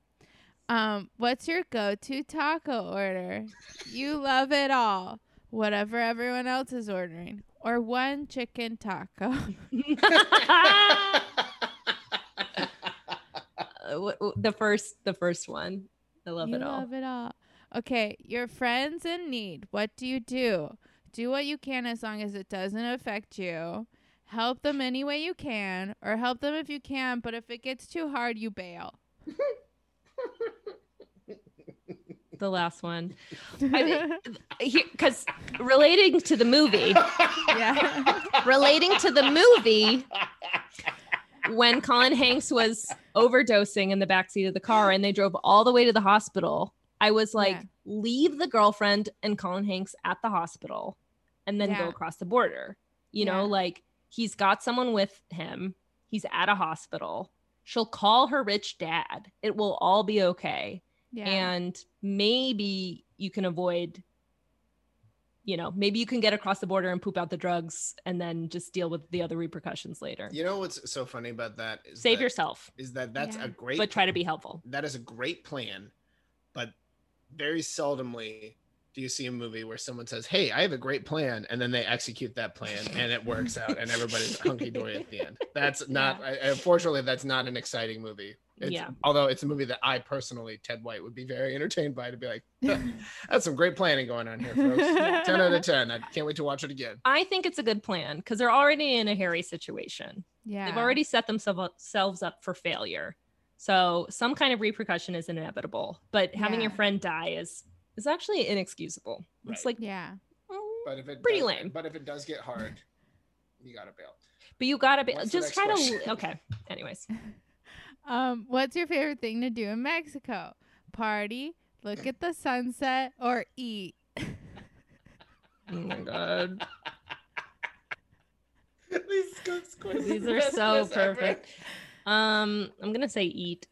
What's your go-to taco order? You love it all. Whatever everyone else is ordering. Or one chicken taco. The first one. I love it all. You love it all. Okay. Your friend's in need. What do you do? Do what you can as long as it doesn't affect you. Help them any way you can, or help them if you can, but if it gets too hard, you bail. The last one. Because relating to the movie, when Colin Hanks was overdosing in the backseat of the car and they drove all the way to the hospital, I was like, leave the girlfriend and Colin Hanks at the hospital and then go across the border. You know, like, he's got someone with him. He's at a hospital. She'll call her rich dad. It will all be okay. Yeah. And maybe you can avoid, you know, maybe you can get across the border and poop out the drugs and then just deal with the other repercussions later. You know what's so funny about that? Save yourself. Is that's a great... But try to be helpful. That is a great plan. But very seldomly do you see a movie where someone says, hey, I have a great plan, and then they execute that plan and it works out and everybody's hunky-dory at the end. That's not, unfortunately, that's not an exciting movie. It's, although it's a movie that I personally, Ted White, would be very entertained by, to be like, that's some great planning going on here, folks. 10 out of 10. I can't wait to watch it again. I think it's a good plan because they're already in a hairy situation. Yeah. They've already set themselves up for failure. So some kind of repercussion is inevitable, but having your friend die is actually inexcusable. Right. It's like, but if it lame. But if it does get hard, you gotta bail. But you gotta bail. Just try to. Okay. Anyways, what's your favorite thing to do in Mexico? Party, look at the sunset, or eat? Oh my god. These are so perfect. I'm going to say eat.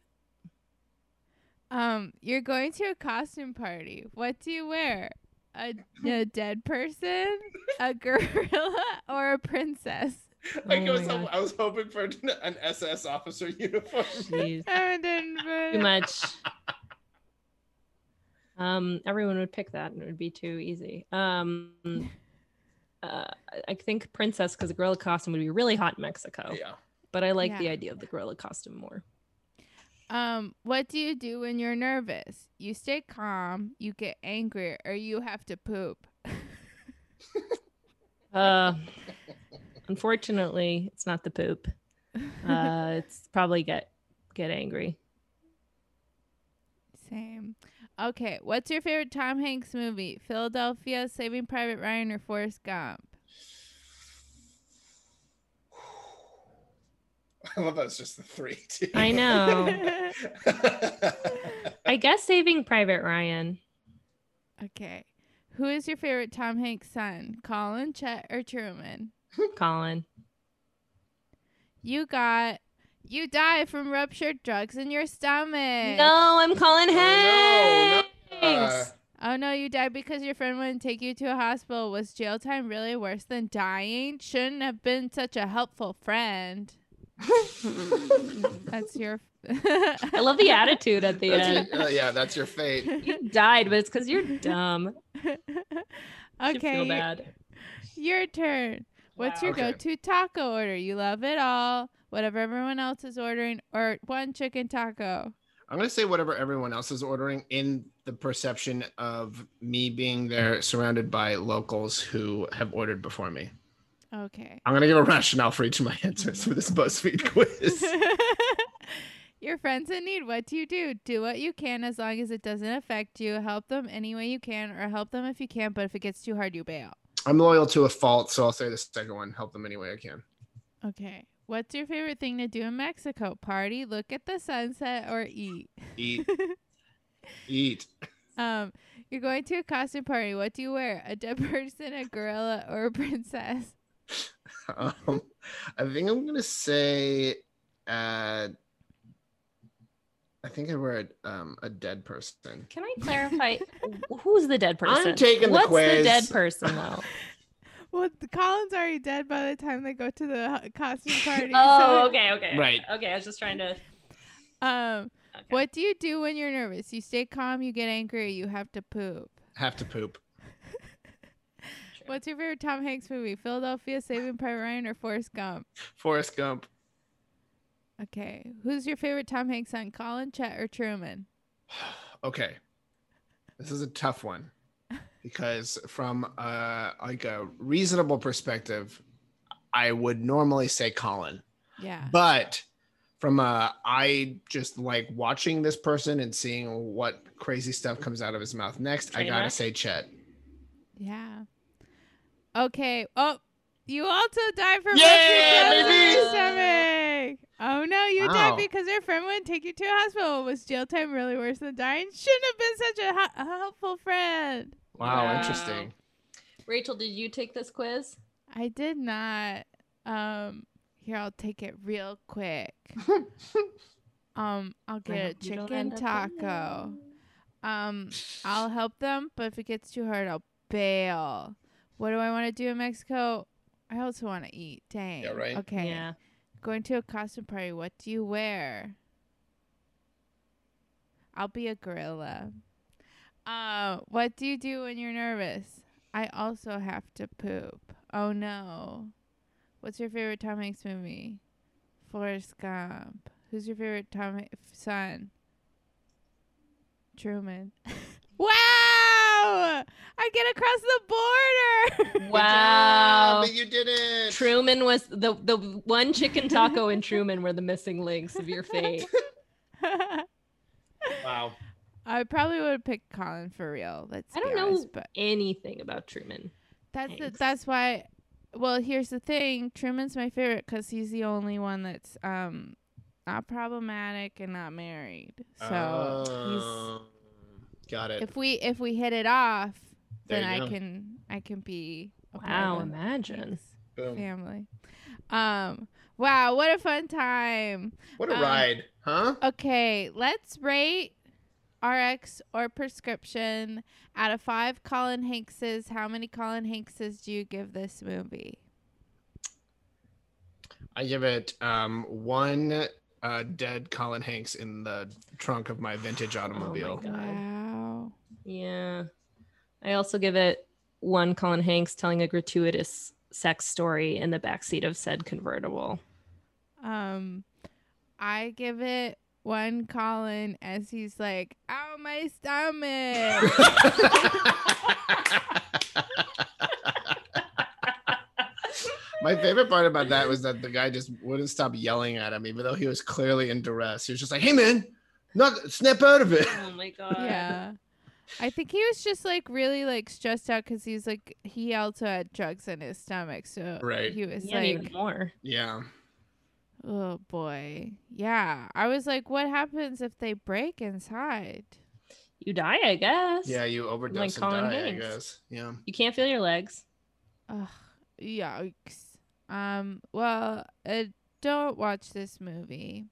You're going to a costume party. What do you wear? A dead person, a gorilla, or a princess? I was hoping for an SS officer uniform. Too much. Everyone would pick that, and it would be too easy. I think princess, because a gorilla costume would be really hot in Mexico. Yeah. But I like the idea of the gorilla costume more. What do you do when you're nervous? You stay calm, you get angry, or you have to poop. Unfortunately, it's not the poop. It's probably get angry. Same. Okay, what's your favorite Tom Hanks movie? Philadelphia, Saving Private Ryan, or Forrest Gump? I love that it's just the three. Too. I know. I guess Saving Private Ryan. Okay. Who is your favorite Tom Hanks son? Colin, Chet, or Truman? Colin. You die from ruptured drugs in your stomach. No, I'm Colin Hanks. Oh, no, you died because your friend wouldn't take you to a hospital. Was jail time really worse than dying? Shouldn't have been such a helpful friend. That's your I love the attitude at the end. That's your fate. You died, but it's because you're dumb. Okay. You feel bad. Your turn. What's your go-to taco order? You love it all, whatever everyone else is ordering, or one chicken taco? I'm going to say whatever everyone else is ordering, in the perception of me being there surrounded by locals who have ordered before me. Okay. I'm going to give a rationale for each of my answers for this BuzzFeed quiz. Your friends in need, what do you do? Do what you can as long as it doesn't affect you. Help them any way you can, or help them if you can, but if it gets too hard, you bail. I'm loyal to a fault, so I'll say the second one. Help them any way I can. Okay. What's your favorite thing to do in Mexico? Party, look at the sunset, or eat? Eat. Eat. You're going to a costume party. What do you wear? A dead person, a gorilla, or a princess? I think I'm going to say... I think I wear a dead person. Can I clarify? Who's the dead person? I'm taking the quiz. What's the dead person, though? Well, Colin's already dead by the time they go to the costume party. Okay. Right. Okay, I was just trying to... What do you do when you're nervous? You stay calm, you get angry, you have to poop. Have to poop. Sure. What's your favorite Tom Hanks movie? Philadelphia, Saving Private Ryan, or Forrest Gump? Forrest Gump. Okay. Who's your favorite Tom Hanks son? Colin, Chet, or Truman? Okay. This is a tough one because from a reasonable perspective, I would normally say Colin. Yeah. But from I just like watching this person and seeing what crazy stuff comes out of his mouth next, Trainer? I gotta say Chet. Yeah. Okay. Oh, you also died from stomach. Oh no, you died because your friend wouldn't take you to a hospital. Was jail time really worse than dying? Shouldn't have been such a helpful friend. Wow, interesting. Rachel, did you take this quiz? I did not. Here, I'll take it real quick. I'll get a chicken taco. I'll help them, but if it gets too hard, I'll bail. What do I want to do in Mexico? I also want to eat. Dang. Yeah, right. Okay. Yeah. Going to a costume party. What do you wear? I'll be a gorilla. What do you do when you're nervous? I also have to poop. Oh, no. What's your favorite Tom Hanks movie? Forrest Gump. Who's your favorite Tom Hanks son? Truman. Wow! I get across the border. Wow! But you didn't. Truman was the one chicken taco and Truman were the missing links of your fate. Wow. I probably would have picked Colin for real. I don't know anything about Truman. That's why. Well, here's the thing. Truman's my favorite because he's the only one that's not problematic and not married. So he's. Got it. If we hit it off, then I can be. Imagine. Boom. Family. Wow, what a fun time. What a ride, huh? Okay, let's rate RX or prescription out of 5 Colin Hankses. How many Colin Hankses do you give this movie? I give it one dead Colin Hanks in the trunk of my vintage automobile. Oh my God. Wow. Yeah. I also give it one Colin Hanks telling a gratuitous sex story in the backseat of said convertible. I give it one Colin as he's like, ow, my stomach. My favorite part about that was that the guy just wouldn't stop yelling at him, even though he was clearly in duress. He was just like, hey, man, snap out of it. Oh, my God. Yeah. I think he was just like really like stressed out because he's like, he also had drugs in his stomach. So right. He was like, even more. Yeah. Oh, boy. Yeah. I was like, what happens if they break inside? You die, I guess. Yeah, you overdose like and Colin die, Hanks. I guess. Yeah. You can't feel your legs. Ugh. Yikes. Well, don't watch this movie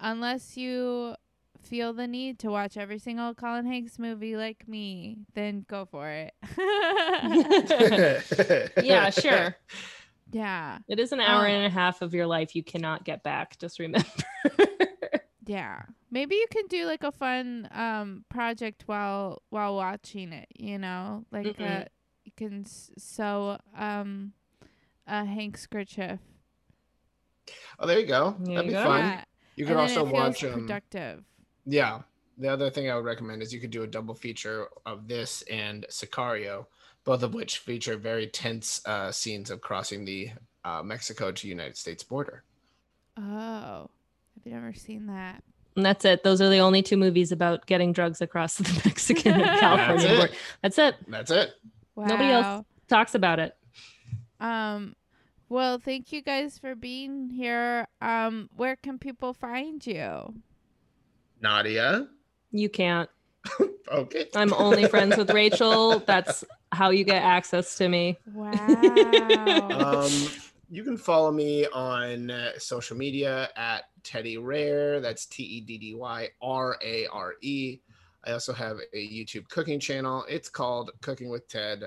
unless you feel the need to watch every single Colin Hanks movie like me, then go for it. Yeah, sure. Yeah. It is an hour and a half of your life you cannot get back. Just remember. Yeah. Maybe you can do like a fun project while watching it, you know? Like you can sew a Hank's kerchief. Oh, there you go. That'd be fun. Yeah. You could also watch productive. Yeah. The other thing I would recommend is you could do a double feature of this and Sicario, both of which feature very tense scenes of crossing the Mexico to United States border. Oh, I've never seen that. And that's it. Those are the only two movies about getting drugs across the Mexican and California border. That's it. Wow. Nobody else talks about it. Well, thank you guys for being here. Where can people find you? Nadia? You can't. Okay. I'm only friends with Rachel. That's how you get access to me. Wow. You can follow me on social media at Teddy Rare. That's TeddyRare. I also have a YouTube cooking channel. It's called Cooking with Ted.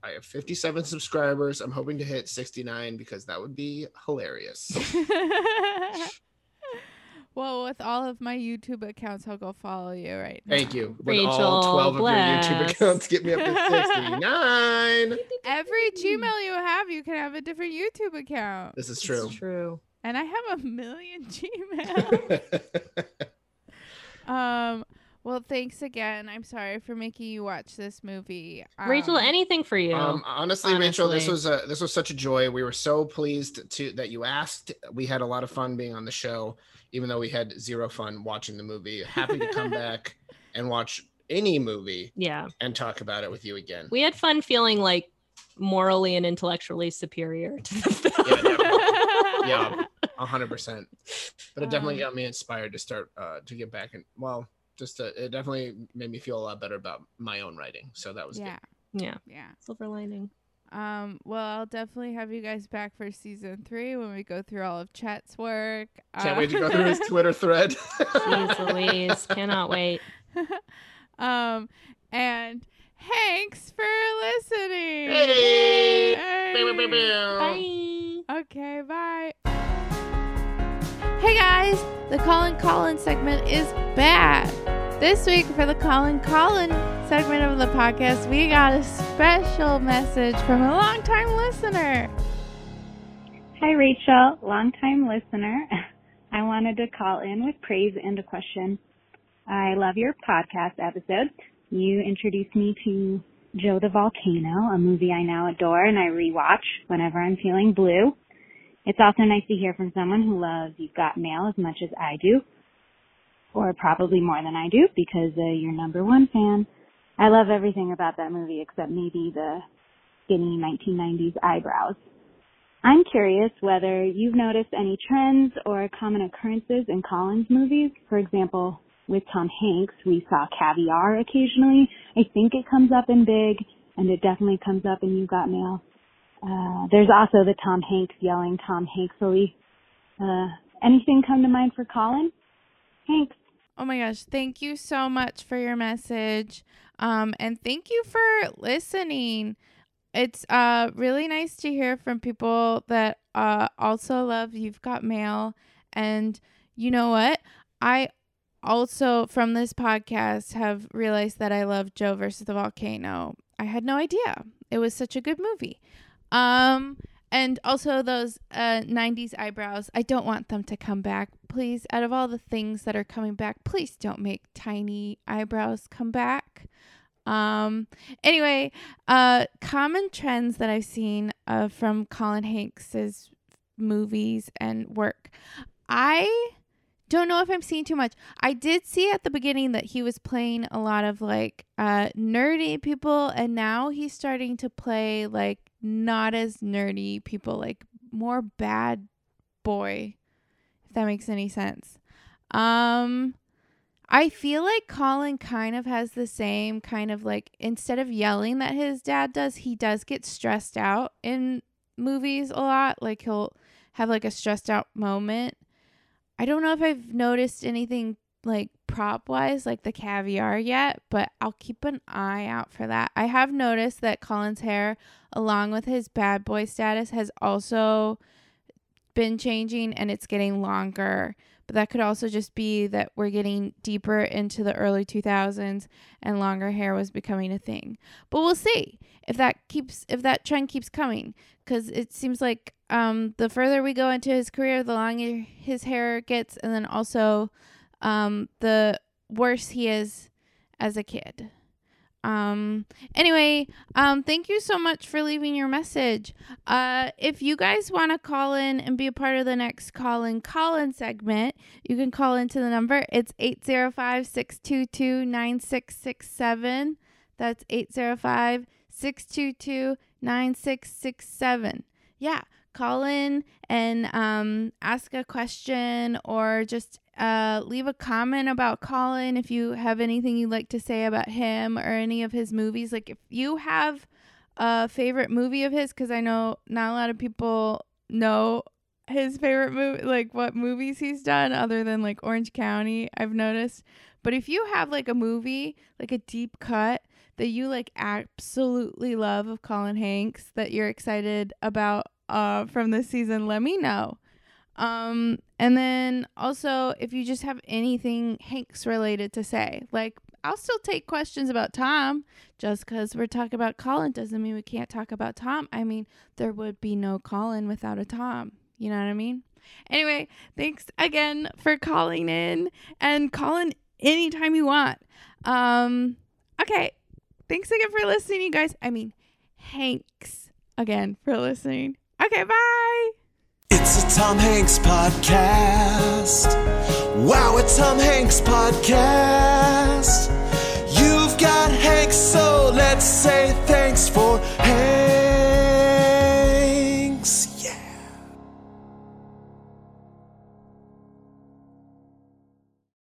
I have 57 subscribers. I'm hoping to hit 69 because that would be hilarious. Well, with all of my YouTube accounts, I'll go follow you right now. Thank you. With Rachel, all 12 of your YouTube accounts, get me up to 69. Every Gmail you have, you can have a different YouTube account. This is true. It's true. And I have a million Gmails. Well, thanks again. I'm sorry for making you watch this movie. Rachel, anything for you. Honestly, Rachel, this was such a joy. We were so pleased that you asked. We had a lot of fun being on the show, even though we had zero fun watching the movie. Happy to come back and watch any movie and talk about it with you again. We had fun feeling like morally and intellectually superior to the film. Yeah, 100%. But it definitely got me inspired to start to get back and it definitely made me feel a lot better about my own writing. So that was good. Yeah. Silver lining. Well, I'll definitely have you guys back for season 3 when we go through all of Chet's work. Can't wait to go through his Twitter thread. Jeez Louise, cannot wait. And thanks for listening. Hey. Bye. Okay, bye. Hey guys, the Colin segment is back. This week for the Colin segment of the podcast, we got a special message from a longtime listener. Hi Rachel, longtime listener. I wanted to call in with praise and a question. I love your podcast episode. You introduced me to Joe the Volcano, a movie I now adore and I rewatch whenever I'm feeling blue. It's also nice to hear from someone who loves You've Got Mail as much as I do, or probably more than I do, because you're #1 fan. I love everything about that movie except maybe the skinny 1990s eyebrows. I'm curious whether you've noticed any trends or common occurrences in Colin's movies. For example, with Tom Hanks, we saw caviar occasionally. I think it comes up in Big, and it definitely comes up in You've Got Mail. There's also the Tom Hanks yelling, Tom Hanksily. Anything come to mind for Colin? Hanks. Oh my gosh. Thank you so much for your message. And thank you for listening. It's really nice to hear from people that also love You've Got Mail. And you know what? I also, from this podcast, have realized that I love Joe versus the Volcano. I had no idea. It was such a good movie. And also those 90s eyebrows. I don't want them to come back. Please, out of all the things that are coming back, please don't make tiny eyebrows come back. Anyway, common trends that I've seen from Colin Hanks's movies and work. I don't know if I'm seeing too much. I did see at the beginning that he was playing a lot of like nerdy people, and now he's starting to play like not as nerdy people, like more bad boy, if that makes any sense. I feel like Colin kind of has the same kind of like, instead of yelling that his dad does, he does get stressed out in movies a lot. Like he'll have like a stressed out moment. I don't know if I've noticed anything like prop wise, like the caviar yet, but I'll keep an eye out for that. I have noticed that Colin's hair, along with his bad boy status, has also been changing and it's getting longer. But that could also just be that we're getting deeper into the early 2000s and longer hair was becoming a thing. But we'll see if that trend keeps coming, because it seems like the further we go into his career, the longer his hair gets, and then also the worse he is as a kid. Anyway, thank you so much for leaving your message. If you guys want to call in and be a part of the next Colin segment, you can call into the number. It's 805-622-9667. That's 805-622-9667. Yeah. Call in and ask a question, or just leave a comment about Colin if you have anything you'd like to say about him or any of his movies. Like if you have a favorite movie of his, because I know not a lot of people know his favorite movie, like what movies he's done other than like Orange County, I've noticed. But if you have like a movie, like a deep cut that you like absolutely love of Colin Hanks that you're excited about from this season, let me know. And then also if you just have anything Hanks related to say, like I'll still take questions about Tom. Just because we're talking about Colin doesn't mean we can't talk about Tom. I mean, there would be no Colin without a Tom. You know what I mean? Anyway, thanks again for calling in, and call in anytime you want. Okay. Thanks again for listening, you guys. I mean, Hanks again for listening. Okay, bye. It's a Tom Hanks podcast. Wow, a Tom Hanks podcast.